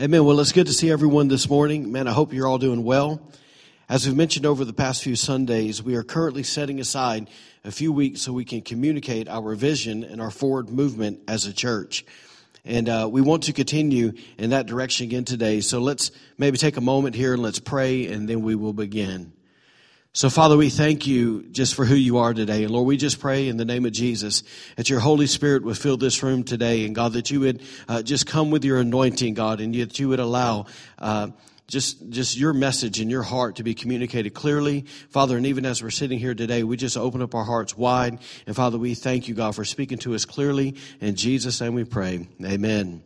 Amen. Well, it's good to see everyone this morning. Man, I hope you're all doing well. As we've mentioned over the past few Sundays, we are currently setting aside a few weeks so we can communicate our vision and our forward movement as a church. And we want to continue in that direction again today. So let's maybe take a moment here and let's pray, and then we will begin. So, Father, we thank you just for who you are today. And, Lord, we just pray in the name of Jesus that your Holy Spirit would fill this room today. And, God, that you would just come with your anointing, God, and that you would allow just your message in your heart to be communicated clearly. Father, and even as we're sitting here today, we just open up our hearts wide. And, Father, we thank you, God, for speaking to us clearly. In Jesus' name we pray. Amen.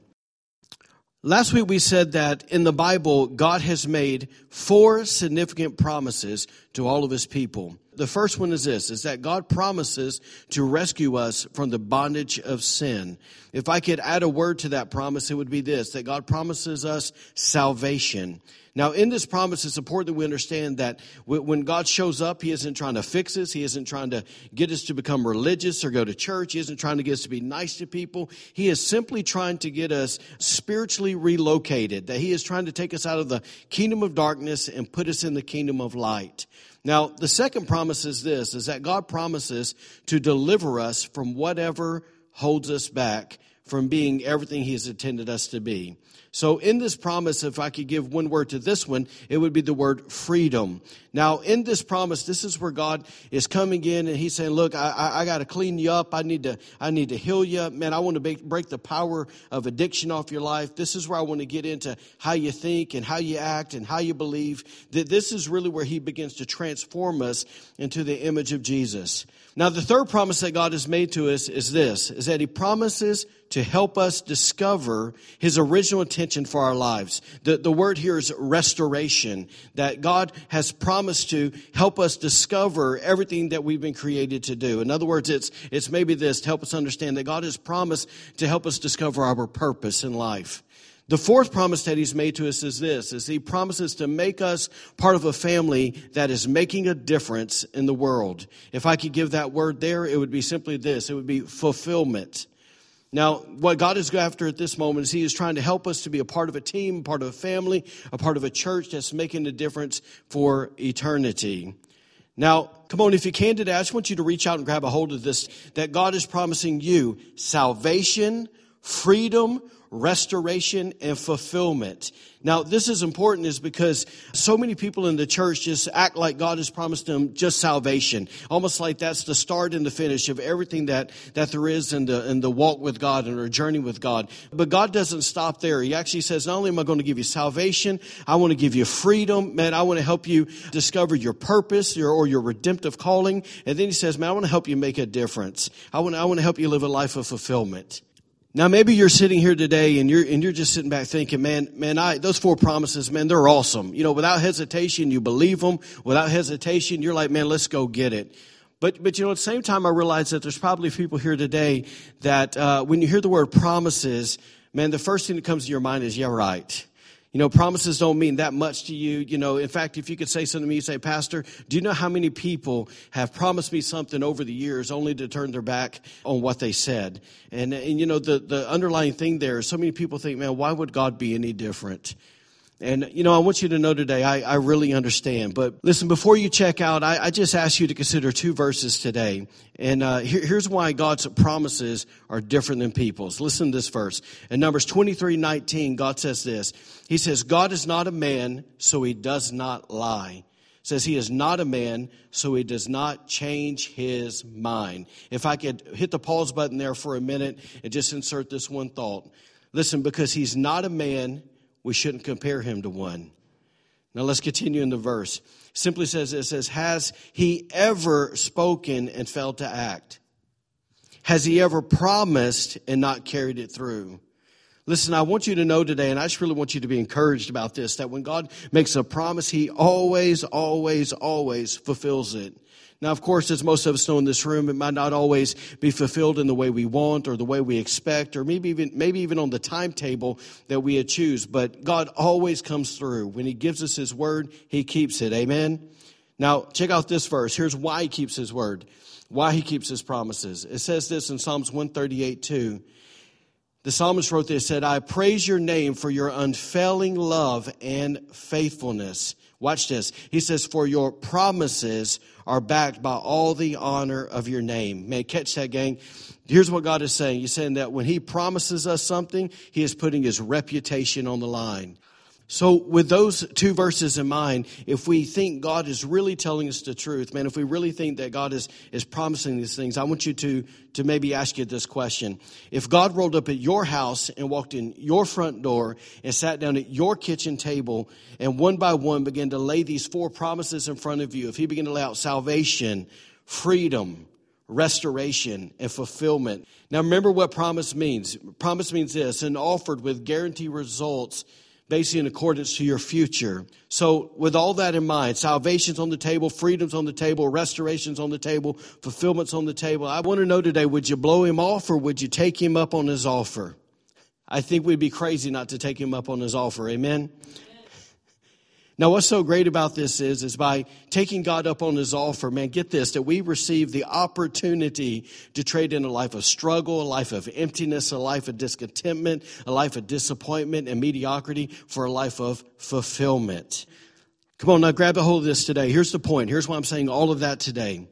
Last week we said that in the Bible, God has made four significant promises to all of his people. The first one is this, is that God promises to rescue us from the bondage of sin. If I could add a word to that promise, it would be this, that God promises us salvation. Now, in this promise, it's important that we understand that when God shows up, he isn't trying to fix us. He isn't trying to get us to become religious or go to church. He isn't trying to get us to be nice to people. He is simply trying to get us spiritually relocated, that he is trying to take us out of the kingdom of darkness and put us in the kingdom of light. Now, the second promise is this, is that God promises to deliver us from whatever holds us back from being everything he has intended us to be. So in this promise, if I could give one word to this one, it would be the word freedom. Now, in this promise, this is where God is coming in and he's saying, look, I got to clean you up. I need to heal you. Man, I want to break the power of addiction off your life. This is where I want to get into how you think and how you act and how you believe. This is really where he begins to transform us into the image of Jesus. Now, the third promise that God has made to us is this, is that he promises to help us discover his original intention for our lives. The word here is restoration, that God has promised to help us discover everything that we've been created to do. In other words, it's maybe this, to help us understand that God has promised to help us discover our purpose in life. The fourth promise that he's made to us is this, is he promises to make us part of a family that is making a difference in the world. If I could give that word there, it would be simply this, it would be fulfillment. Now, what God is after at this moment is he is trying to help us to be a part of a team, part of a family, a part of a church that's making a difference for eternity. Now, come on, if you can today, I just want you to reach out and grab a hold of this, that God is promising you salvation, freedom, restoration, and fulfillment. Now, this is important is because so many people in the church just act like God has promised them just salvation, almost like that's the start and the finish of everything that there is in the walk with God and our journey with God. But God doesn't stop there. He actually says, not only am I going to give you salvation, I want to give you freedom. Man, I want to help you discover your purpose or your redemptive calling. And then he says, man, I want to help you make a difference. I want to help you live a life of fulfillment. Now, maybe you're sitting here today and you're just sitting back thinking, those four promises, man, they're awesome. You know, without hesitation, you believe them. Without hesitation, you're like, man, let's go get it. But you know, at the same time, I realize that there's probably people here today that when you hear the word promises, man, the first thing that comes to your mind is, yeah, right. You know, promises don't mean that much to you. You know, in fact, if you could say something to me, you say, Pastor, do you know how many people have promised me something over the years only to turn their back on what they said? And you know, the underlying thing there is so many people think, man, why would God be any different? And, you know, I want you to know today, I really understand. But listen, before you check out, I just ask you to consider two verses today. And here's why God's promises are different than people's. Listen to this verse. In Numbers 23:19, God says this. He says, God is not a man, so he does not lie. It says he is not a man, so he does not change his mind. If I could hit the pause button there for a minute and just insert this one thought. Listen, because he's not a man, we shouldn't compare him to one. Now let's continue in the verse. Simply says, it says, has he ever spoken and failed to act? Has he ever promised and not carried it through? Listen, I want you to know today, and I just really want you to be encouraged about this, that when God makes a promise, he always, always, always fulfills it. Now, of course, as most of us know in this room, it might not always be fulfilled in the way we want or the way we expect or maybe even on the timetable that we choose. But God always comes through. When he gives us his word, he keeps it. Amen? Now, check out this verse. Here's why he keeps his word, why he keeps his promises. It says this in Psalms 138:2. The psalmist wrote this, said, I praise your name for your unfailing love and faithfulness. Watch this. He says, for your promises are backed by all the honor of your name. Man, catch that, gang. Here's what God is saying. He's saying that when he promises us something, he is putting his reputation on the line. So with those two verses in mind, if we think God is really telling us the truth, man, if we really think that God is promising these things, I want you to maybe ask you this question. If God rolled up at your house and walked in your front door and sat down at your kitchen table and one by one began to lay these four promises in front of you, if he began to lay out salvation, freedom, restoration and fulfillment. Now remember what promise means. Promise means this, and offered with guaranteed results basically in accordance to your future. So with all that in mind, salvation's on the table, freedom's on the table, restoration's on the table, fulfillment's on the table. I want to know today, would you blow him off or would you take him up on his offer? I think we'd be crazy not to take him up on his offer. Amen? Now, what's so great about this is by taking God up on his offer, man, get this, that we receive the opportunity to trade in a life of struggle, a life of emptiness, a life of discontentment, a life of disappointment and mediocrity for a life of fulfillment. Come on, now grab a hold of this today. Here's the point. Here's why I'm saying all of that today.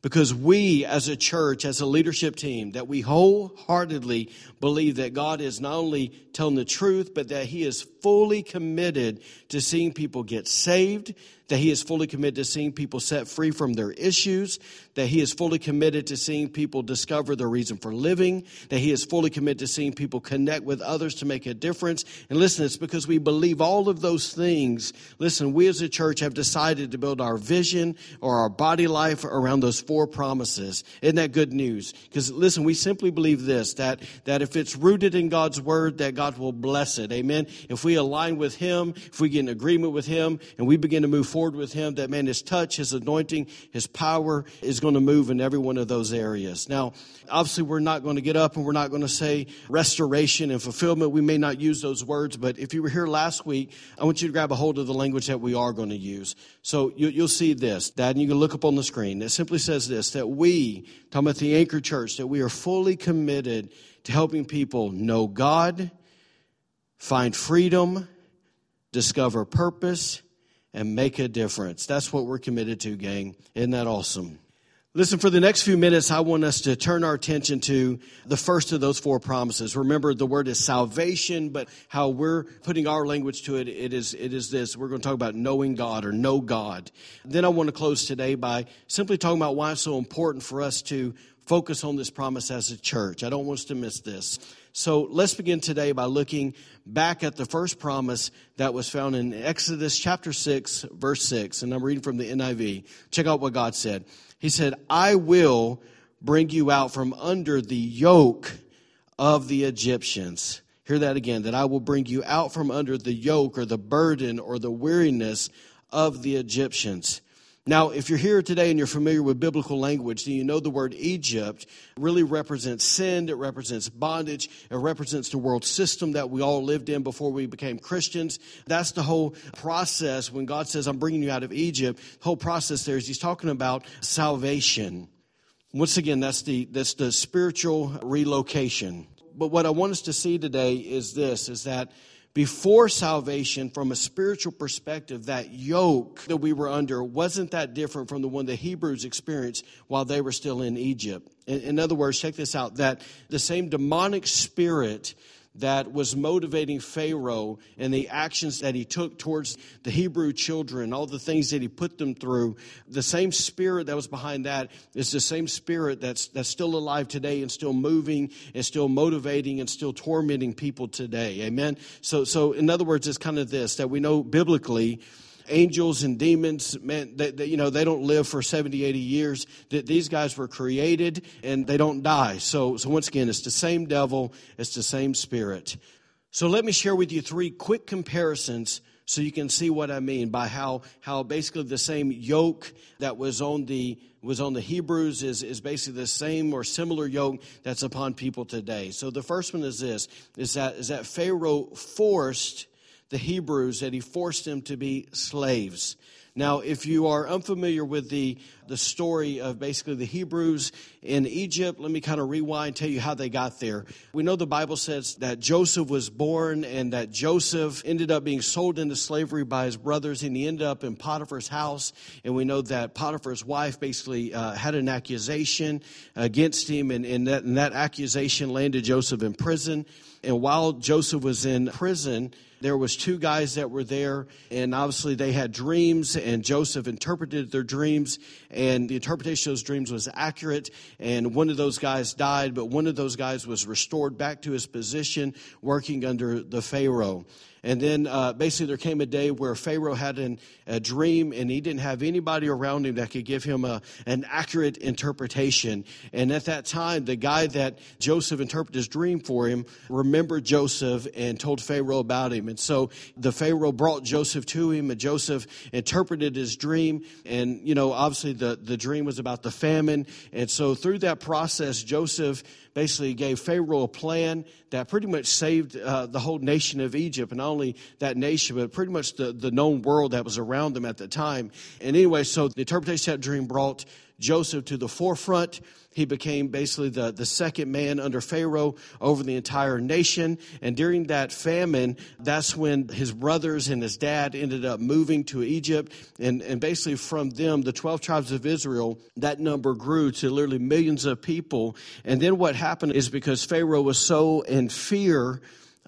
Because we as a church, as a leadership team, that we wholeheartedly believe that God is not only telling the truth, but that he is fully committed to seeing people get saved, that he is fully committed to seeing people set free from their issues, that he is fully committed to seeing people discover their reason for living, that he is fully committed to seeing people connect with others to make a difference. And listen, it's because we believe all of those things. Listen, we as a church have decided to build our vision or our body life around those four promises. Isn't that good news? Because listen, we simply believe this, that if it's rooted in God's word, that God will bless it. Amen. If we align with him, if we get in agreement with him, and we begin to move forward with him, that man, his touch, his anointing, his power is going to move in every one of those areas. Now, obviously, we're not going to get up and we're not going to say restoration and fulfillment. We may not use those words, but if you were here last week, I want you to grab a hold of the language that we are going to use. So you'll see this, that, and you can look up on the screen. It simply says this, that we, talking about the Anchor Church, that we are fully committed to helping people know God, find freedom, discover purpose, and make a difference. That's what we're committed to, gang. Isn't that awesome? Listen, for the next few minutes, I want us to turn our attention to the first of those four promises. Remember, the word is salvation, but how we're putting our language to it, it is this. We're going to talk about knowing God or know God. Then I want to close today by simply talking about why it's so important for us to focus on this promise as a church. I don't want us to miss this. So let's begin today by looking back at the first promise that was found in Exodus chapter 6, verse 6. And I'm reading from the NIV. Check out what God said. He said, I will bring you out from under the yoke of the Egyptians. Hear that again, that I will bring you out from under the yoke or the burden or the weariness of the Egyptians. Now, if you're here today and you're familiar with biblical language, then you know the word Egypt really represents sin, it represents bondage, it represents the world system that we all lived in before we became Christians. That's the whole process. When God says, I'm bringing you out of Egypt, the whole process there is he's talking about salvation. Once again, that's the spiritual relocation. But what I want us to see today is this, is that before salvation, from a spiritual perspective, that yoke that we were under wasn't that different from the one the Hebrews experienced while they were still in Egypt. In other words, check this out, that the same demonic spirit that was motivating Pharaoh and the actions that he took towards the Hebrew children, all the things that he put them through, the same spirit that was behind that is the same spirit that's still alive today and still moving and still motivating and still tormenting people today. Amen? So in other words, it's kind of this, that we know biblically, angels and demons, man, they don't live for 70, 80 years. These guys were created and they don't die. So once again, it's the same devil. It's the same spirit. So let me share with you three quick comparisons so you can see what I mean by how basically the same yoke that was on the Hebrews is basically the same or similar yoke that's upon people today. So the first one is this, is that Pharaoh forced the Hebrews, that he forced them to be slaves. Now, if you are unfamiliar with the the story of basically the Hebrews in Egypt. Let me kind of rewind, tell you how they got there. We know the Bible says that Joseph was born and that Joseph ended up being sold into slavery by his brothers, and he ended up in Potiphar's house. And we know that Potiphar's wife basically had an accusation against him, and that accusation landed Joseph in prison. And while Joseph was in prison, there was two guys that were there, and obviously they had dreams, and Joseph interpreted their dreams, and the interpretation of those dreams was accurate, and one of those guys died, but one of those guys was restored back to his position working under the Pharaoh. And then basically there came a day where Pharaoh had a dream, and he didn't have anybody around him that could give him an accurate interpretation. And at that time, the guy that Joseph interpreted his dream for him remembered Joseph and told Pharaoh about him. And so the Pharaoh brought Joseph to him, and Joseph interpreted his dream. And, you know, obviously the dream was about the famine. And so through that process, Joseph basically gave Pharaoh a plan that pretty much saved the whole nation of Egypt, and not only that nation, but pretty much the known world that was around them at the time. And anyway, so the interpretation of that dream brought Joseph to the forefront. He became basically the second man under Pharaoh over the entire nation. And during that famine, that's when his brothers and his dad ended up moving to Egypt. And basically from them, the 12 tribes of Israel, that number grew to literally millions of people. And then what happened is because Pharaoh was so in fear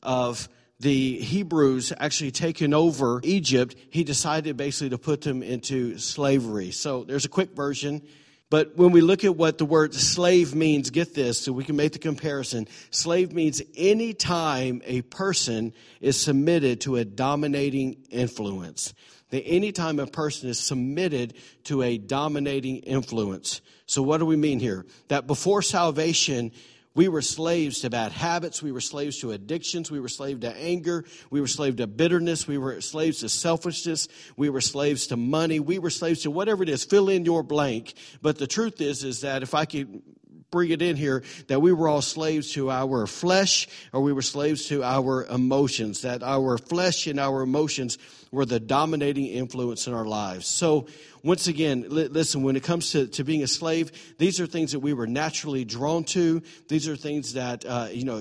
of the Hebrews actually taken over Egypt, he decided basically to put them into slavery. So there's a quick version. But when we look at what the word slave means, get this, so we can make the comparison. Slave means any time a person is submitted to a dominating influence. That any time a person is submitted to a dominating influence. So what do we mean here? That before salvation, we were slaves to bad habits. We were slaves to addictions. We were slaves to anger. We were slaves to bitterness. We were slaves to selfishness. We were slaves to money. We were slaves to whatever it is. Fill in your blank. But the truth is that if I could bring it in here, that we were all slaves to our flesh, or we were slaves to our emotions, that our flesh and our emotions were the dominating influence in our lives. So once again, listen, when it comes to being a slave, these are things that we were naturally drawn to. These are things that,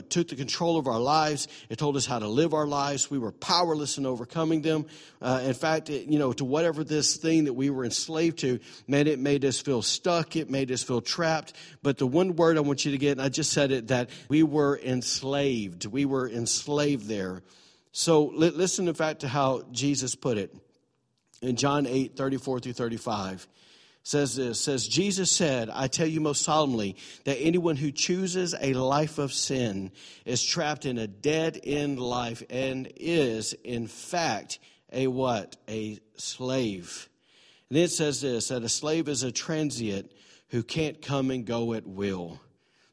took the control of our lives. It told us how to live our lives. We were powerless in overcoming them. In fact, to whatever this thing that we were enslaved to, man, it made us feel stuck. It made us feel trapped. But the one word I want you to get, and I just said it, that we were enslaved. We were enslaved there. So listen, in fact, to how Jesus put it. In John 8:34-35, says, Jesus said, I tell you most solemnly that anyone who chooses a life of sin is trapped in a dead-end life and is, in fact, a what? A slave. And then it says this, that a slave is a transient who can't come and go at will.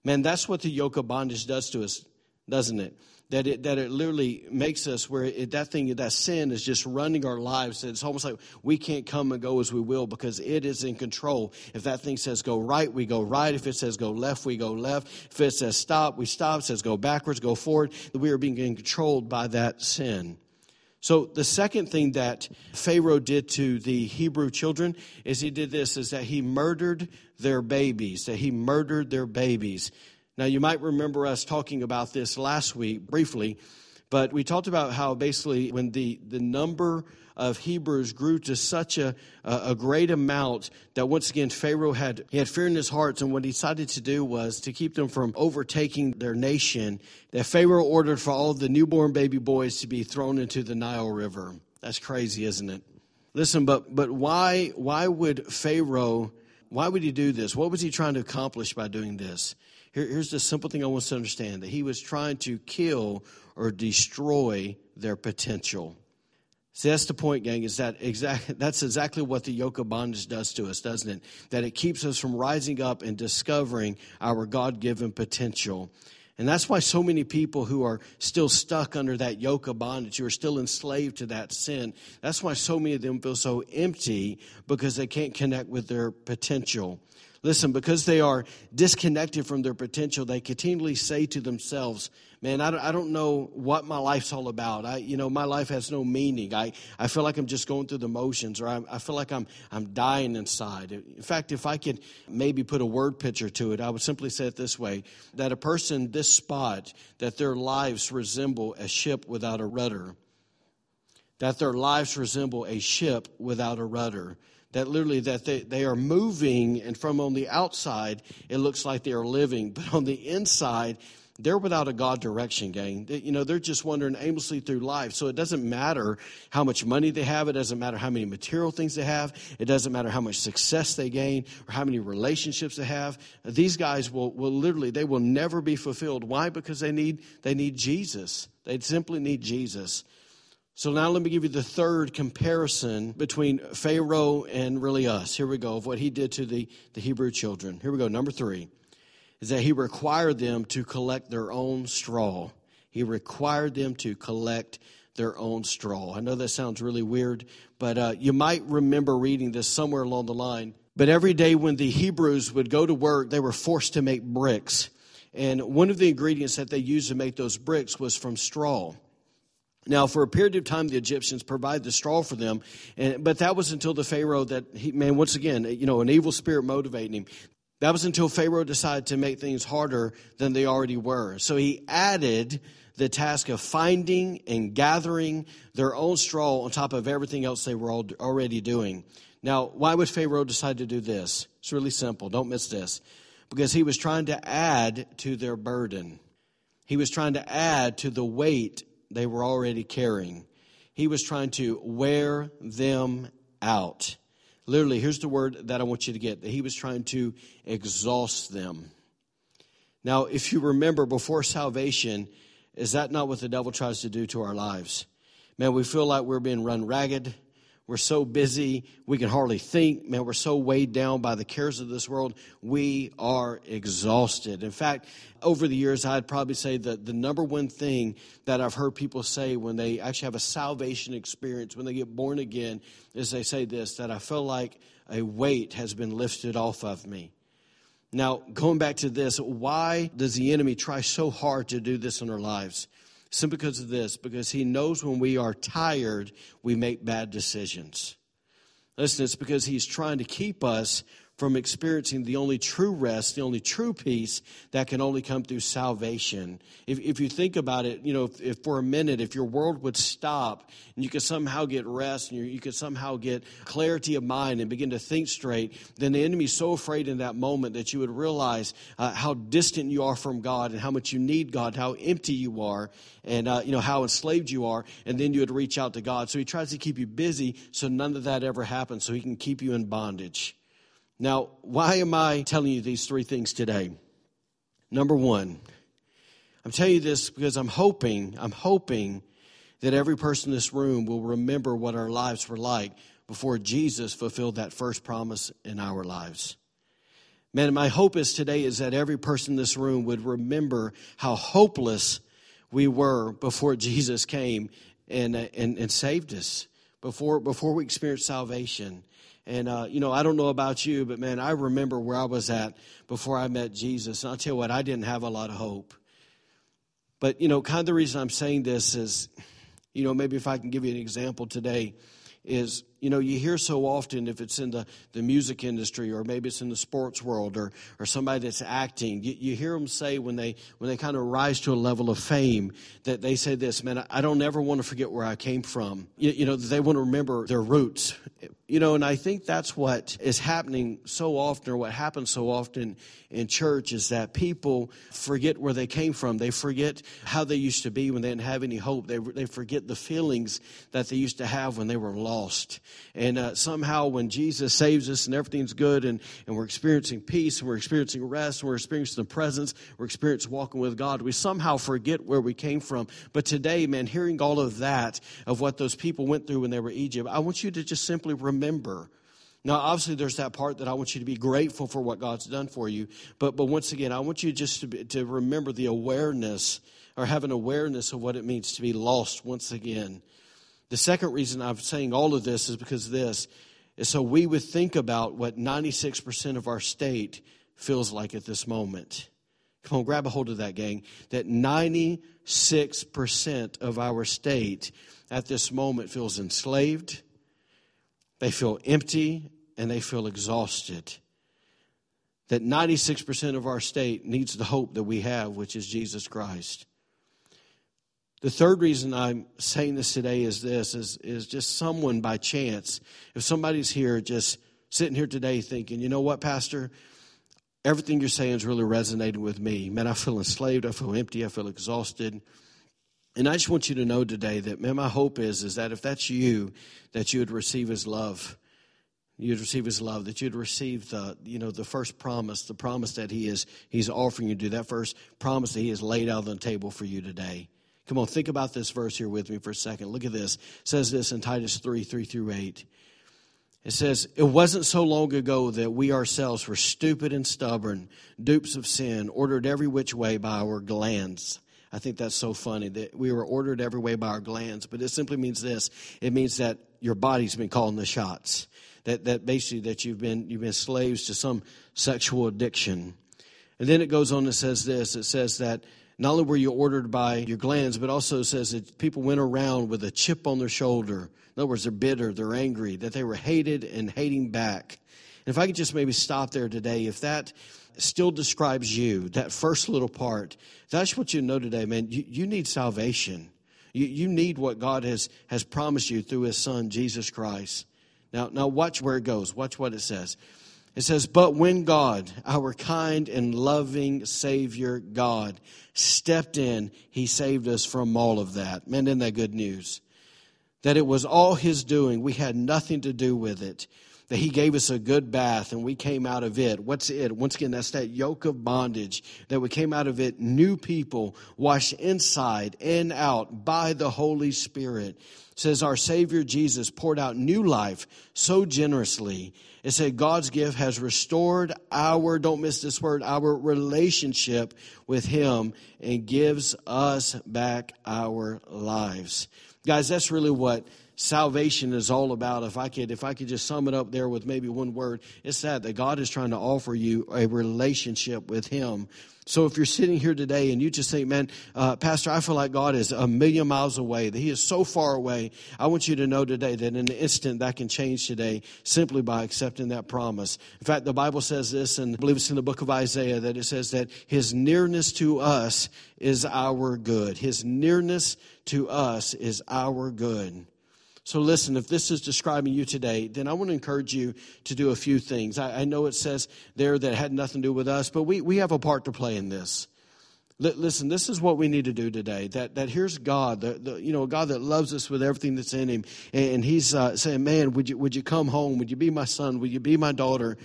Man, that's what the yoke of bondage does to us, doesn't it? That it literally makes us where that sin is just running our lives. It's almost like we can't come and go as we will because it is in control. If that thing says go right, we go right. If it says go left, we go left. If it says stop, we stop. If it says go backwards, go forward. We are being controlled by that sin. So the second thing that Pharaoh did to the Hebrew children is he did this, is that he murdered their babies, Now, you might remember us talking about this last week briefly, but we talked about how basically when the number of Hebrews grew to such a great amount that once again Pharaoh had fear in his heart, and what he decided to do was to keep them from overtaking their nation, that Pharaoh ordered for all the newborn baby boys to be thrown into the Nile River. That's crazy, isn't it? Listen, but why would Pharaoh, why would he do this? What was he trying to accomplish by doing this? Here's the simple thing I want us to understand, that he was trying to kill or destroy their potential. See, that's the point, gang, is that that's exactly what the yoke of bondage does to us, doesn't it? That it keeps us from rising up and discovering our God-given potential. And that's why so many people who are still stuck under that yoke of bondage, who are still enslaved to that sin, that's why so many of them feel so empty, because they can't connect with their potential. Listen, because they are disconnected from their potential, they continually say to themselves, man, I don't know what my life's all about. My life has no meaning. I feel like I'm just going through the motions, or I feel like I'm dying inside. In fact, if I could maybe put a word picture to it, I would simply say it this way, that a person this spot, that their lives resemble a ship without a rudder. That their lives resemble a ship without a rudder. That literally that they are moving, and from on the outside, it looks like they are living. But on the inside, they're without a God direction, gang. They're just wandering aimlessly through life. So it doesn't matter how much money they have. It doesn't matter how many material things they have. It doesn't matter how much success they gain or how many relationships they have. These guys will never be fulfilled. Why? Because they need Jesus. They simply need Jesus. So now let me give you the third comparison between Pharaoh and really us. Here we go, of what he did to the Hebrew children. Here we go. Number 3 is that he required them to collect their own straw. He required them to collect their own straw. I know that sounds really weird, but you might remember reading this somewhere along the line. But every day when the Hebrews would go to work, they were forced to make bricks. And one of the ingredients that they used to make those bricks was from straw. Now, for a period of time, the Egyptians provided the straw for them, but that was until the Pharaoh an evil spirit motivating him. That was until Pharaoh decided to make things harder than they already were. So he added the task of finding and gathering their own straw on top of everything else they were already doing. Now, why would Pharaoh decide to do this? It's really simple. Don't miss this. Because he was trying to add to their burden. He was trying to add to the weight they were already carrying. He was trying to wear them out. Literally, here's the word that I want you to get. He was trying to exhaust them. Now, if you remember, before salvation, is that not what the devil tries to do to our lives? Man, we feel like we're being run ragged. We're so busy, we can hardly think. Man, we're so weighed down by the cares of this world. We are exhausted. In fact, over the years, I'd probably say that the number one thing that I've heard people say when they actually have a salvation experience, when they get born again, is they say this, that I feel like a weight has been lifted off of me. Now, going back to this, why does the enemy try so hard to do this in our lives? Simply because of this, because he knows when we are tired, we make bad decisions. Listen, it's because he's trying to keep us from experiencing the only true rest, the only true peace that can only come through salvation. If you think about it, if for a minute, if your world would stop and you could somehow get rest and you could somehow get clarity of mind and begin to think straight, then the enemy's so afraid in that moment that you would realize how distant you are from God and how much you need God, how empty you are, and how enslaved you are, and then you would reach out to God. So he tries to keep you busy so none of that ever happens, so he can keep you in bondage. Now, why am I telling you these three things today? Number 1, I'm telling you this because I'm hoping that every person in this room will remember what our lives were like before Jesus fulfilled that first promise in our lives. Man, my hope is today is that every person in this room would remember how hopeless we were before Jesus came and saved us, before we experienced salvation. And, I don't know about you, but, man, I remember where I was at before I met Jesus. And I'll tell you what, I didn't have a lot of hope. But, kind of the reason I'm saying this is, maybe if I can give you an example today is, you hear so often, if it's in the music industry or maybe it's in the sports world or somebody that's acting, you hear them say when they kind of rise to a level of fame that they say this, man, I don't ever want to forget where I came from. They want to remember their roots. And I think that's what is happening so often, or what happens so often in church, is that people forget where they came from. They forget how they used to be when they didn't have any hope. They forget the feelings that they used to have when they were lost. And somehow when Jesus saves us and everything's good and we're experiencing peace and we're experiencing rest and we're experiencing the presence, we're experiencing walking with God, we somehow forget where we came from. But today, man, hearing all of that, of what those people went through when they were in Egypt, I want you to just simply remember. Now, obviously, there's that part that I want you to be grateful for what God's done for you. But once again, I want you just to remember the awareness, or have an awareness of what it means to be lost once again. The second reason I'm saying all of this is because this And so we would think about what 96% of our state feels like at this moment. Come on, grab a hold of that, gang. That 96% of our state at this moment feels enslaved. They feel empty and they feel exhausted. That 96% of our state needs the hope that we have, which is Jesus Christ. The third reason I'm saying this today is this, is just someone by chance. If somebody's here just sitting here today thinking, you know what, Pastor, everything you're saying is really resonating with me. Man, I feel enslaved. I feel empty. I feel exhausted. And I just want you to know today that, man, my hope is that if that's you, that you would receive his love. You'd receive his love, that you'd receive the first promise, the promise that he's offering you to do, that first promise that he has laid out on the table for you today. Come on, think about this verse here with me for a second. Look at this. It says this in Titus 3:3-8. It says, it wasn't so long ago that we ourselves were stupid and stubborn, dupes of sin, ordered every which way by our glands. I think that's so funny that we were ordered every way by our glands. But it simply means this. It means that your body's been calling the shots. That basically that you've been slaves to some sexual addiction. And then it goes on and says this. It says that not only were you ordered by your glands, but also says that people went around with a chip on their shoulder. In other words, they're bitter, they're angry, that they were hated and hating back. And if I could just maybe stop there today, if that still describes you, that first little part, that's what you know today, man. You need salvation. You need what God has promised you through his son, Jesus Christ. Now watch where it goes. Watch what it says. It says, but when God, our kind and loving Savior God, stepped in, he saved us from all of that. Man, isn't that good news? That it was all his doing. We had nothing to do with it. That he gave us a good bath and we came out of it. What's it? Once again, that's that yoke of bondage. That we came out of it, new people, washed inside and out by the Holy Spirit. It says our Savior Jesus poured out new life so generously. It said God's gift has restored our, don't miss this word, our relationship with him and gives us back our lives. Guys, that's really what salvation is all about. If I could just sum it up there with maybe one word, it's that God is trying to offer you a relationship with him. So if you're sitting here today and you just think, man, Pastor, I feel like God is a million miles away, that he is so far away. I want you to know today that in an instant that can change today simply by accepting that promise. In fact, the Bible says this, and I believe it's in the book of Isaiah, that it says that his nearness to us is our good. His nearness to us is our good. So listen, if this is describing you today, then I want to encourage you to do a few things. I know it says there that it had nothing to do with us, but we have a part to play in this. Listen, this is what we need to do today, that here's God, God that loves us with everything that's in him. And he's saying, man, would you come home? Would you be my son? Would you be my daughter?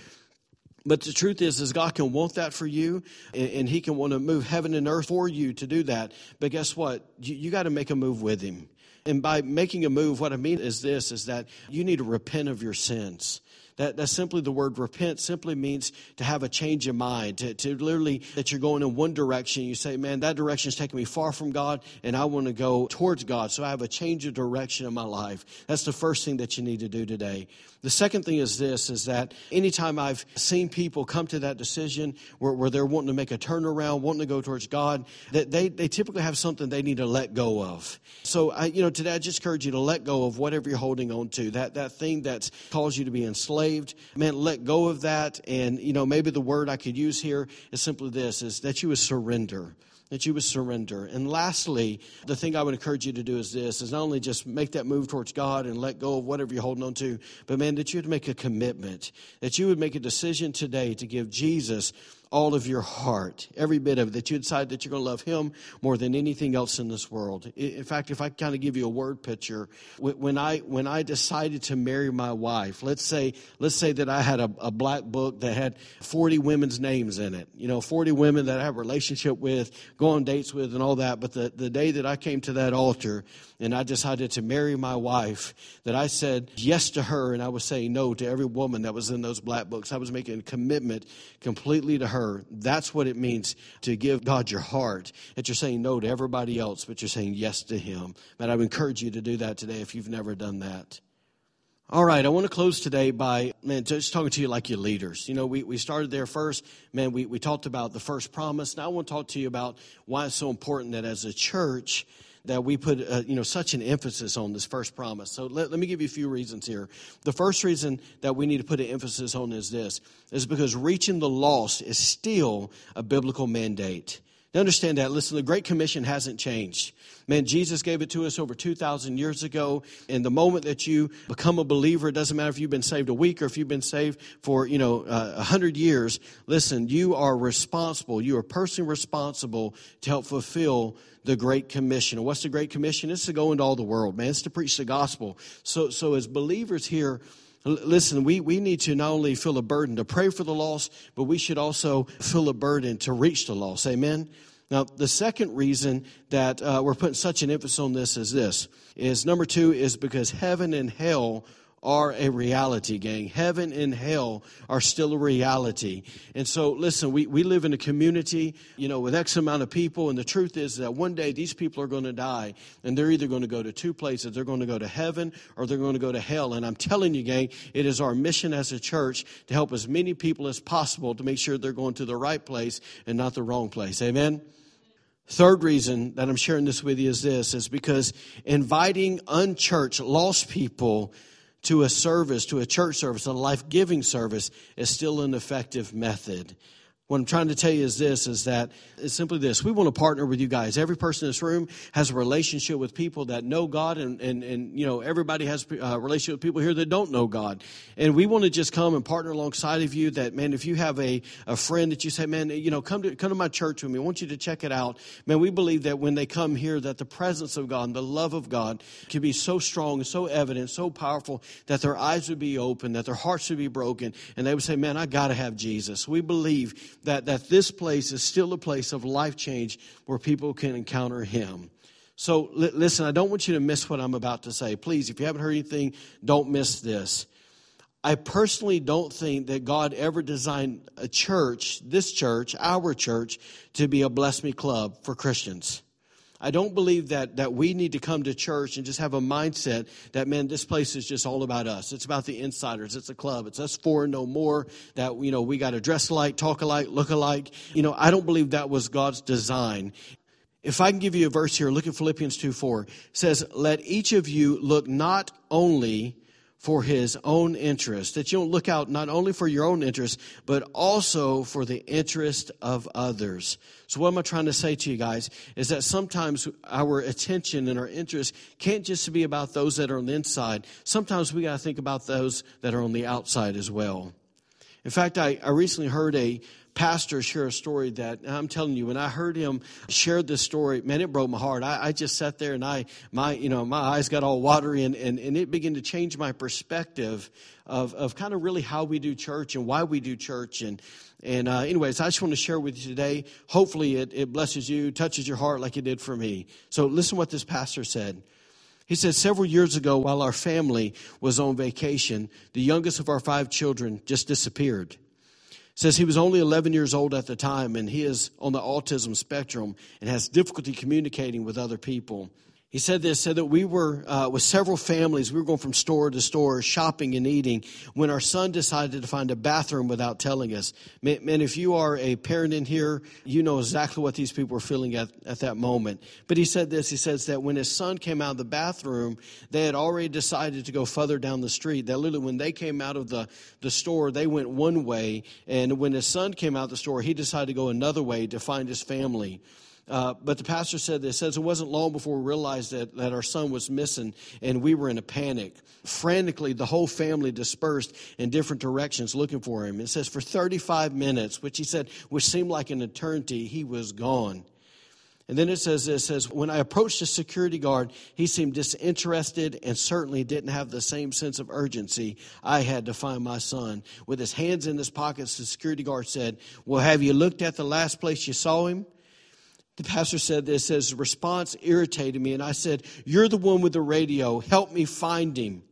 But the truth is God can want that for you, and he can want to move heaven and earth for you to do that. But guess what? You got to make a move with him. And by making a move, what I mean is this, is that you need to repent of your sins. That's simply the word repent simply means to have a change of mind, to literally that you're going in one direction. You say, man, that direction is taking me far from God, and I want to go towards God. So I have a change of direction in my life. That's the first thing that you need to do today. The second thing is this, is that anytime I've seen people come to that decision where they're wanting to make a turnaround, wanting to go towards God, that they typically have something they need to let go of. So, today I just encourage you to let go of whatever you're holding on to, that thing that's caused you to be enslaved. Man, let go of that. And, maybe the word I could use here is simply this, is that you would surrender. That you would surrender. And lastly, the thing I would encourage you to do is this, is not only just make that move towards God and let go of whatever you're holding on to, but man, that you would make a commitment, that you would make a decision today to give Jesus all of your heart, every bit of it, that you decide that you're going to love him more than anything else in this world. In fact, if I kind of give you a word picture, when I decided to marry my wife, let's say that I had a black book that had 40 women's names in it, 40 women that I have a relationship with, go on dates with and all that. But the day that I came to that altar and I decided to marry my wife, that I said yes to her and I was saying no to every woman that was in those black books. I was making a commitment completely to her. That's what it means to give God your heart, that you're saying no to everybody else, but you're saying yes to him. But I would encourage you to do that today if you've never done that. All right, I want to close today by, just talking to you like your leaders. You know, we started there first. We talked about the first promise. Now I want to talk to you about why it's so important that as a church that we put, such an emphasis on this first promise. So let me give you a few reasons here. The first reason that we need to put an emphasis on is this, is because reaching the lost is still a biblical mandate. Now understand that. Listen, the Great Commission hasn't changed. Jesus gave it to us over 2,000 years ago. And the moment that you become a believer, it doesn't matter if you've been saved a week or if you've been saved for, 100 years. Listen, you are responsible. You are personally responsible to help fulfill the Great Commission. And what's the Great Commission? It's to go into all the world, It's to preach the gospel. So as believers here, listen, we need to not only feel a burden to pray for the lost, but we should also feel a burden to reach the lost. Amen? Now, the second reason that we're putting such an emphasis on this is number two is because heaven and hell are a reality, gang. Heaven and hell are still a reality. And so, listen, we live in a community, with X amount of people. And the truth is that one day these people are going to die. And they're either going to go to two places. They're going to go to heaven or they're going to go to hell. And I'm telling you, gang, it is our mission as a church to help as many people as possible to make sure they're going to the right place and not the wrong place. Amen? Third reason that I'm sharing this with you is because inviting unchurched, lost people to a service, to a church service, a life-giving service, is still an effective method. What I'm trying to tell you is simply this. We want to partner with you guys. Every person in this room has a relationship with people that know God, and everybody has a relationship with people here that don't know God. And we want to just come and partner alongside of you that, if you have a friend that you say, come to my church with me. I want you to check it out. We believe that when they come here that the presence of God and the love of God can be so strong and so evident, so powerful that their eyes would be open, that their hearts would be broken, and they would say, I got to have Jesus. We believe that this place is still a place of life change where people can encounter him. So listen, I don't want you to miss what I'm about to say. Please, if you haven't heard anything, don't miss this. I personally don't think that God ever designed a church, this church, our church, to be a bless me club for Christians. I don't believe that we need to come to church and just have a mindset that, this place is just all about us. It's about the insiders. It's a club. It's us four and no more that, we got to dress alike, talk alike, look alike. I don't believe that was God's design. If I can give you a verse here, look at Philippians 2:4. It says, let each of you look not only for his own interest, that you don't look out not only for your own interest, but also for the interest of others. So what am I trying to say to you guys is that sometimes our attention and our interest can't just be about those that are on the inside. Sometimes we got to think about those that are on the outside as well. In fact, I recently heard a pastor share a story that, I'm telling you, when I heard him share this story, it broke my heart. I just sat there and my eyes got all watery and it began to change my perspective of kind of really how we do church and why we do church. And anyways, I just want to share with you today. Hopefully it blesses you, touches your heart like it did for me. So listen to what this pastor said. He said, several years ago, while our family was on vacation, the youngest of our 5 children just disappeared. Says he was only 11 years old at the time, and he is on the autism spectrum and has difficulty communicating with other people. He said that we were with several families. We were going from store to store, shopping and eating, when our son decided to find a bathroom without telling us. If you are a parent in here, you know exactly what these people were feeling at that moment. But he said this. He says that when his son came out of the bathroom, they had already decided to go further down the street. That literally when they came out of the store, they went one way. And when his son came out of the store, he decided to go another way to find his family. But the pastor said this. It says it wasn't long before we realized that our son was missing, and we were in a panic. Frantically, the whole family dispersed in different directions looking for him. It says for 35 minutes, which seemed like an eternity, he was gone. And then it says, when I approached the security guard, he seemed disinterested and certainly didn't have the same sense of urgency I had to find my son. With his hands in his pockets, the security guard said, well, have you looked at the last place you saw him? The pastor said this, says the response irritated me, and I said, you're the one with the radio. Help me find him.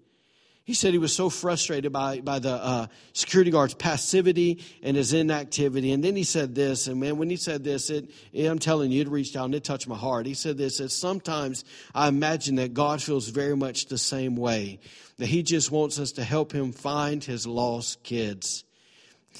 He said he was so frustrated by the security guard's passivity and his inactivity. And then he said this, and man, when he said this, I'm telling you, it reached out and it touched my heart. He said this, that sometimes I imagine that God feels very much the same way, that he just wants us to help him find his lost kids.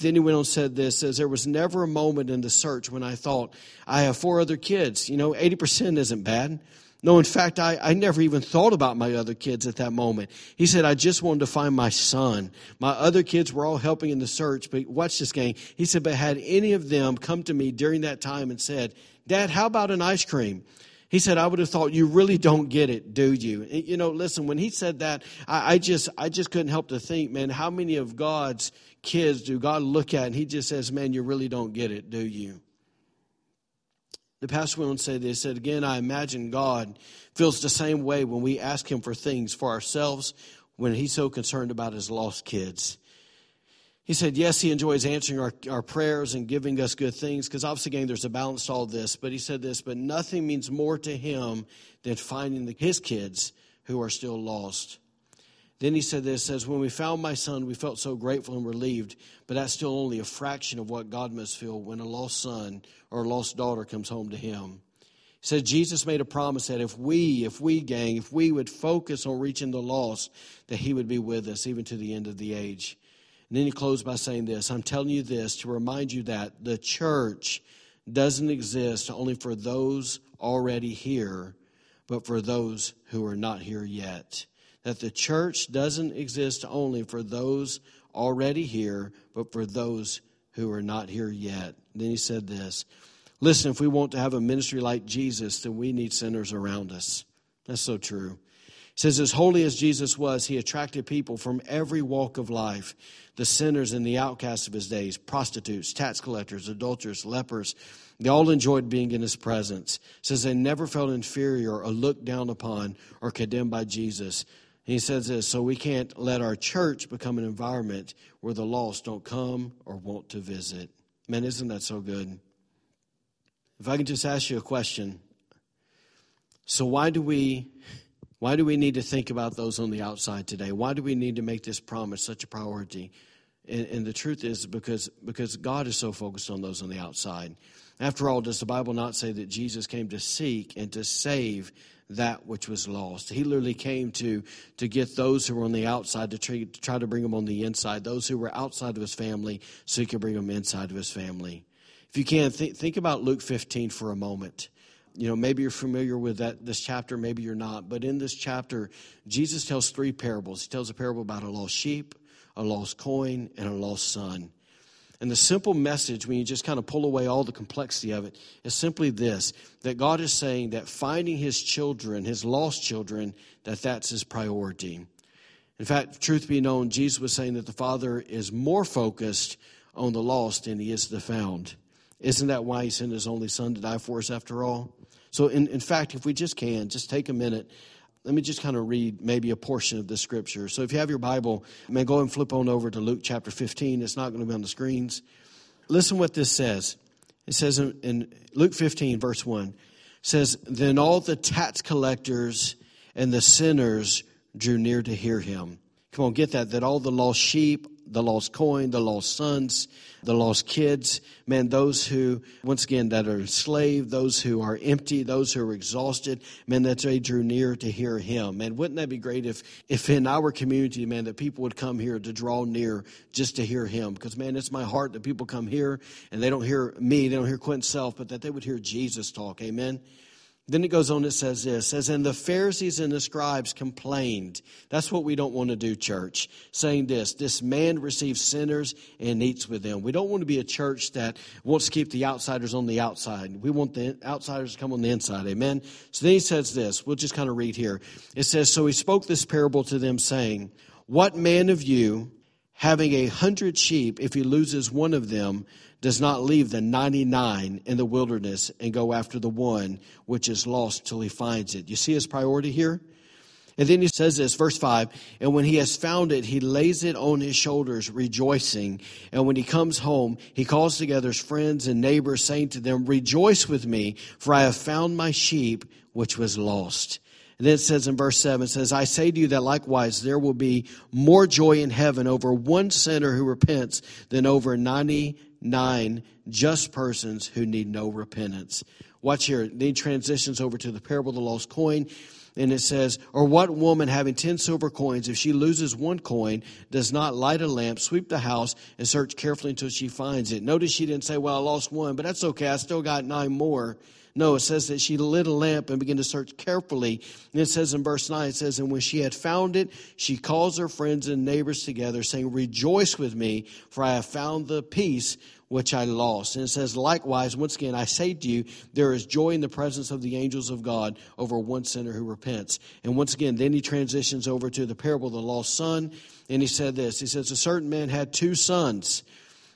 Then he went on and said this, says, there was never a moment in the search when I thought, I have 4 other kids. 80% isn't bad. No, in fact, I never even thought about my other kids at that moment. He said, I just wanted to find my son. My other kids were all helping in the search, but watch this, gang. He said, but had any of them come to me during that time and said, Dad, how about an ice cream? He said, I would have thought, you really don't get it, do you? Listen, when he said that, I just couldn't help to think, man, how many of God's kids do God look at and he just says, man, you really don't get it, do you? The pastor went on to say this, said, again, I imagine God feels the same way when we ask him for things for ourselves when he's so concerned about his lost kids. He said, yes, he enjoys answering our prayers and giving us good things, because obviously, again, there's a balance to all this. But he said this, but nothing means more to him than finding his kids who are still lost. Then he said this, says, when we found my son, we felt so grateful and relieved, but that's still only a fraction of what God must feel when a lost son or a lost daughter comes home to him. He said, Jesus made a promise that if we would focus on reaching the lost, that he would be with us even to the end of the age. And then he closed by saying this, I'm telling you this to remind you that the church doesn't exist only for those already here, but for those who are not here yet. That the church doesn't exist only for those already here, but for those who are not here yet. And then he said this, listen, if we want to have a ministry like Jesus, then we need sinners around us. That's so true. It says, as holy as Jesus was, he attracted people from every walk of life, the sinners and the outcasts of his days, prostitutes, tax collectors, adulterers, lepers. They all enjoyed being in his presence. It says they never felt inferior or looked down upon or condemned by Jesus. And he says this, so we can't let our church become an environment where the lost don't come or want to visit. Man, isn't that so good? If I can just ask you a question. So why do we need to think about those on the outside today? Why do we need to make this promise such a priority? And the truth is because God is so focused on those on the outside. After all, does the Bible not say that Jesus came to seek and to save that which was lost? He literally came to get those who were on the outside, to try to bring them on the inside, those who were outside of his family, so he could bring them inside of his family. If you can, think about Luke 15 for a moment. Maybe you're familiar with this chapter, maybe you're not. But in this chapter, Jesus tells 3 parables. He tells a parable about a lost sheep, a lost coin, and a lost son. And the simple message, when you just kind of pull away all the complexity of it, is simply this, that God is saying that finding his children, his lost children, that's his priority. In fact, truth be known, Jesus was saying that the Father is more focused on the lost than he is the found. Isn't that why he sent his only son to die for us after all? So in fact, if we just can, just take a minute. Let me just kind of read maybe a portion of the scripture. So if you have your Bible, man, go and flip on over to Luke chapter 15. It's not going to be on the screens. Listen what this says. It says in Luke 15, verse 1, it says, then all the tax collectors and the sinners drew near to hear him. Come on, get that all the lost sheep, the lost coin, the lost sons, the lost kids, man, those who, once again, that are enslaved, those who are empty, those who are exhausted, man, that they drew near to hear him. Man, wouldn't that be great if in our community, man, that people would come here to draw near just to hear him? Because, man, it's my heart that people come here and they don't hear me, they don't hear Quinton Self, but that they would hear Jesus talk, amen? Then it goes on, it says this, says, and the Pharisees and the scribes complained. That's what we don't want to do, church, saying this man receives sinners and eats with them. We don't want to be a church that wants to keep the outsiders on the outside. We want the outsiders to come on the inside, amen? So then he says this, we'll just kind of read here. It says, so he spoke this parable to them, saying, what man of you, having 100 sheep, if he loses one of them, does not leave the 99 in the wilderness and go after the one which is lost till he finds it? You see his priority here? And then he says this, verse 5, and when he has found it, he lays it on his shoulders, rejoicing. And when he comes home, he calls together his friends and neighbors, saying to them, rejoice with me, for I have found my sheep which was lost. And then it says in verse 7, it says, I say to you that likewise there will be more joy in heaven over one sinner who repents than over 99 just persons who need no repentance. Watch here. Then he transitions over to the parable of the lost coin. And it says, or what woman having 10 silver coins, if she loses one coin, does not light a lamp, sweep the house, and search carefully until she finds it? Notice she didn't say, well, I lost one, but that's okay. I still got 9 more. No, it says that she lit a lamp and began to search carefully. And it says in verse 9, it says, and when she had found it, she calls her friends and neighbors together, saying, rejoice with me, for I have found the peace which I lost. And it says, likewise, once again, I say to you, there is joy in the presence of the angels of God over one sinner who repents. And once again, then he transitions over to the parable of the lost son. And he said this, he says, a certain man had 2 sons.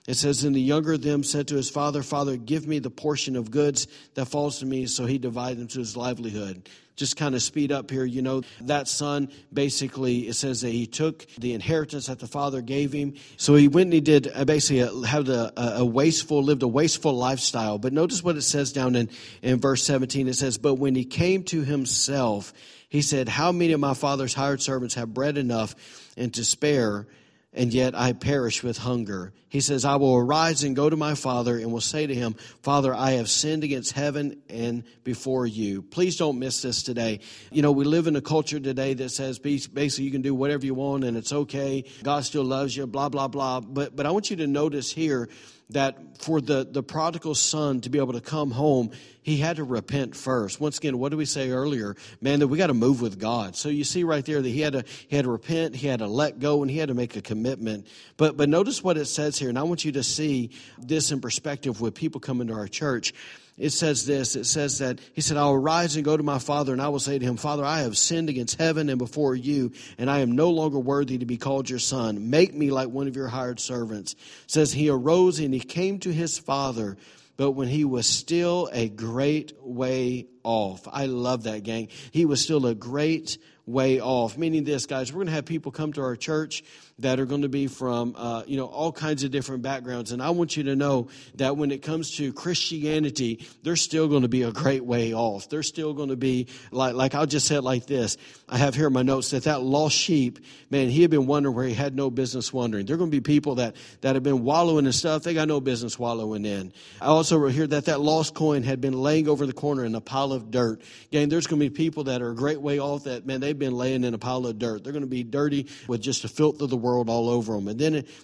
It says, and the younger of them said to his father, Father, give me the portion of goods that falls to me. So he divided them to his livelihood. Just kind of speed up here, you know, that son basically, it says that he took the inheritance that the father gave him. So he went and he did basically have lived a wasteful lifestyle. But notice what it says down in verse 17. It says, but when he came to himself, he said, how many of my father's hired servants have bread enough and to spare, and yet I perish with hunger? He says, I will arise and go to my father and will say to him, Father, I have sinned against heaven and before you. Please don't miss this today. You know, we live in a culture today that says basically you can do whatever you want and it's okay. God still loves you, blah, blah, blah. But I want you to notice here that for the prodigal son to be able to come home, he had to repent first. Once again, what did we say earlier? Man, that we got to move with God. So you see right there that he had to repent, he had to let go, and he had to make a commitment. But notice what it says here, and I want you to see this in perspective with people coming to our church. It says this, it says that, he said, I'll arise and go to my father, and I will say to him, Father, I have sinned against heaven and before you, and I am no longer worthy to be called your son. Make me like one of your hired servants. It says, he arose and he came to his father, but when he was still a great way off. I love that, gang. He was still a great way off. Meaning this, guys, we're going to have people come to our church that are going to be from, all kinds of different backgrounds. And I want you to know that when it comes to Christianity, they're still going to be a great way off. They're still going to be like I'll just say it like this. I have here in my notes that lost sheep, man, he had been wandering where he had no business wandering. They're going to be people that have been wallowing in stuff they got no business wallowing in. I also wrote here that lost coin had been laying over the corner in a pile of dirt. Again, there's going to be people that are a great way off that, man, they've been laying in a pile of dirt. They're going to be dirty with just the filth of the world all over them. And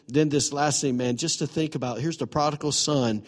then this last thing, man, just to think about, here's the prodigal son.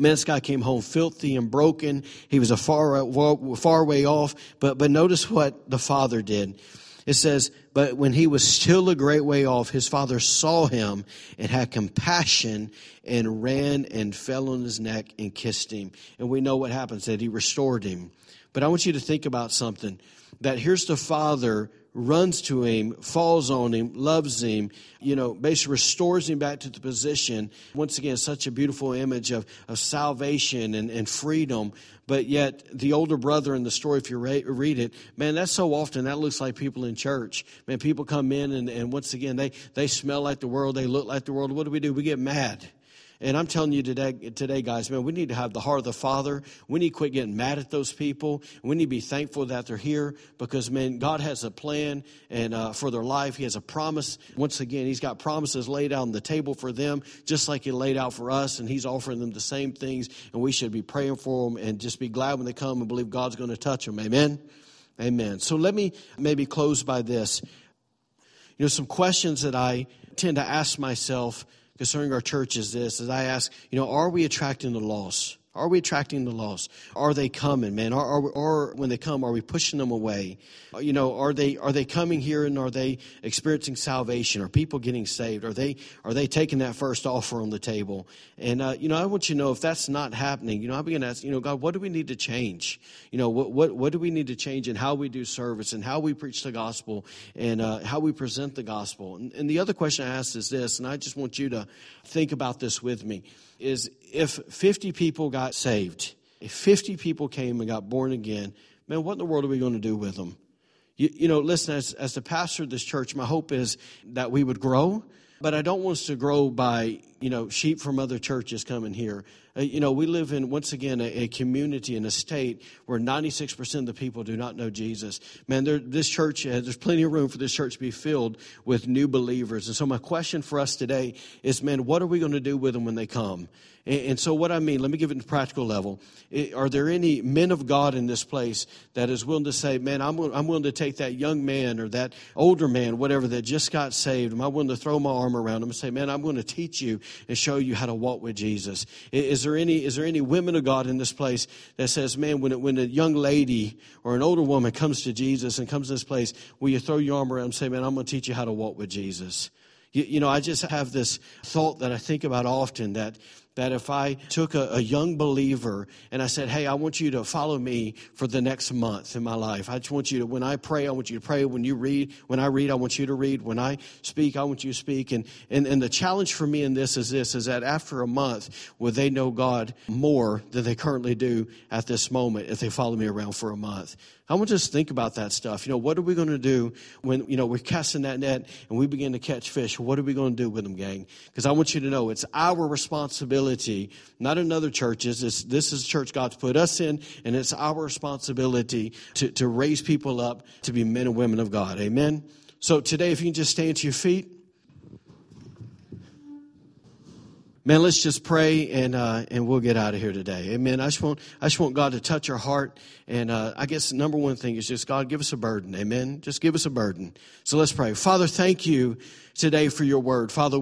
Man, this guy came home filthy and broken. He was a far way off. But notice what the father did. It says, but when he was still a great way off, his father saw him and had compassion and ran and fell on his neck and kissed him. And we know what happens, that he restored him. But I want you to think about something, that here's the father runs to him, falls on him, loves him, basically restores him back to the position. Once again, such a beautiful image of salvation and freedom. But yet the older brother in the story, if you read it, man, that's so often that looks like people in church. Man, people come in and once again, they smell like the world. They look like the world. What do? We get mad. And I'm telling you today, guys, man, we need to have the heart of the Father. We need to quit getting mad at those people. We need to be thankful that they're here because, man, God has a plan and for their life. He has a promise. Once again, He's got promises laid out on the table for them, just like He laid out for us, and He's offering them the same things, and we should be praying for them and just be glad when they come and believe God's going to touch them. Amen? Amen. So let me maybe close by this. Some questions that I tend to ask myself concerning our church is this, as I ask, are we attracting the lost? Are we attracting the lost? Are they coming, man? Or when they come, are we pushing them away? Are they coming here and are they experiencing salvation? Are people getting saved? Are they taking that first offer on the table? And I want you to know if that's not happening, I begin to ask, God, what do we need to change? What do we need to change in how we do service and how we preach the gospel and how we present the gospel? And the other question I ask is this, and I just want you to think about this with me, is if 50 people got saved, if 50 people came and got born again, man, what in the world are we going to do with them? Listen, as the pastor of this church, my hope is that we would grow, but I don't want us to grow by you know, sheep from other churches coming here. You know, we live in, once again, a community and a state where 96% of the people do not know Jesus. Man, this church, there's plenty of room for this church to be filled with new believers. And so my question for us today is, man, what are we going to do with them when they come? And so what I mean, let me give it in a practical level. Are there any men of God in this place that is willing to say, man, I'm willing to take that young man or that older man, whatever, that just got saved. Am I willing to throw my arm around him and say, man, I'm going to teach you and show you how to walk with Jesus? Is there any women of God in this place that says, man, when a young lady or an older woman comes to Jesus and comes to this place, will you throw your arm around and say, man, I'm going to teach you how to walk with Jesus? You know, I just have this thought that I think about often, that if I took a young believer and I said, hey, I want you to follow me for the next month in my life. I just want you to, when I pray, I want you to pray. When you read, when I read, I want you to read. When I speak, I want you to speak. And the challenge for me in this is that after a month, will they know God more than they currently do at this moment if they follow me around for a month? I want to just think about that stuff. You know, what are we going to do when, you know, we're casting that net and we begin to catch fish? What are we going to do with them, gang? Because I want you to know it's our responsibility, not another church's. This is a church God's put us in, and it's our responsibility to raise people up to be men and women of God. Amen? So today, if you can just stand to your feet. Man, let's just pray and we'll get out of here today. Amen. I just want God to touch our heart. And I guess the number one thing is just, God, give us a burden. Amen. Just give us a burden. So let's pray. Father, thank you today for your word. Father,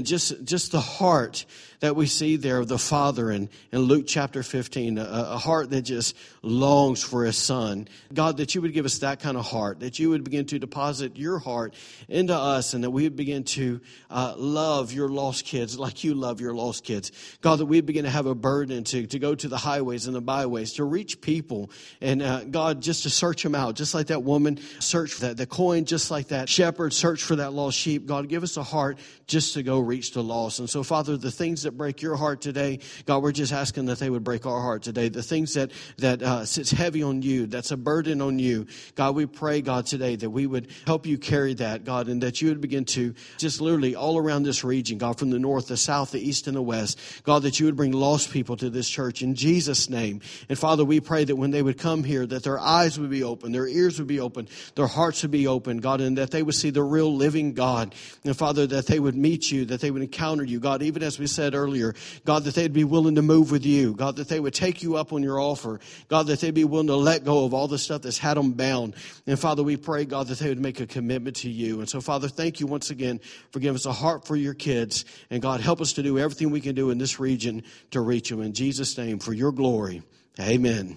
just the heart that we see there of the Father in Luke chapter 15, a heart that just longs for his son. God, that you would give us that kind of heart, that you would begin to deposit your heart into us, and that we would begin to love your lost kids like you love your lost kids. God, that we begin to have a burden to go to the highways and the byways, to reach people, and God, just to search them out, just like that woman searched for the coin, just like that shepherd searched for that lost sheep. God, give us a heart just to go reach the lost. And so, Father, the things that break your heart today, God, we're just asking that they would break our heart today. The things that sits heavy on you, that's a burden on you, God, we pray, God, today that we would help you carry that, God, and that you would begin to just literally all around this region, God, from the north, the south, the east, and the west, God, that you would bring lost people to this church in Jesus' name. And Father, we pray that when they would come here, that their eyes would be open, their ears would be open, their hearts would be open, God, and that they would see the real living God. And Father, that they would meet you, that they would encounter you, God, even as we said earlier, God, that they'd be willing to move with you, God, that they would take you up on your offer, God, that they'd be willing to let go of all the stuff that's had them bound. And Father, we pray, God, that they would make a commitment to you. And so, Father, thank you once again for giving us a heart for your kids. And God, help us to do everything we can do in this region to reach them. In Jesus' name, for your glory. Amen.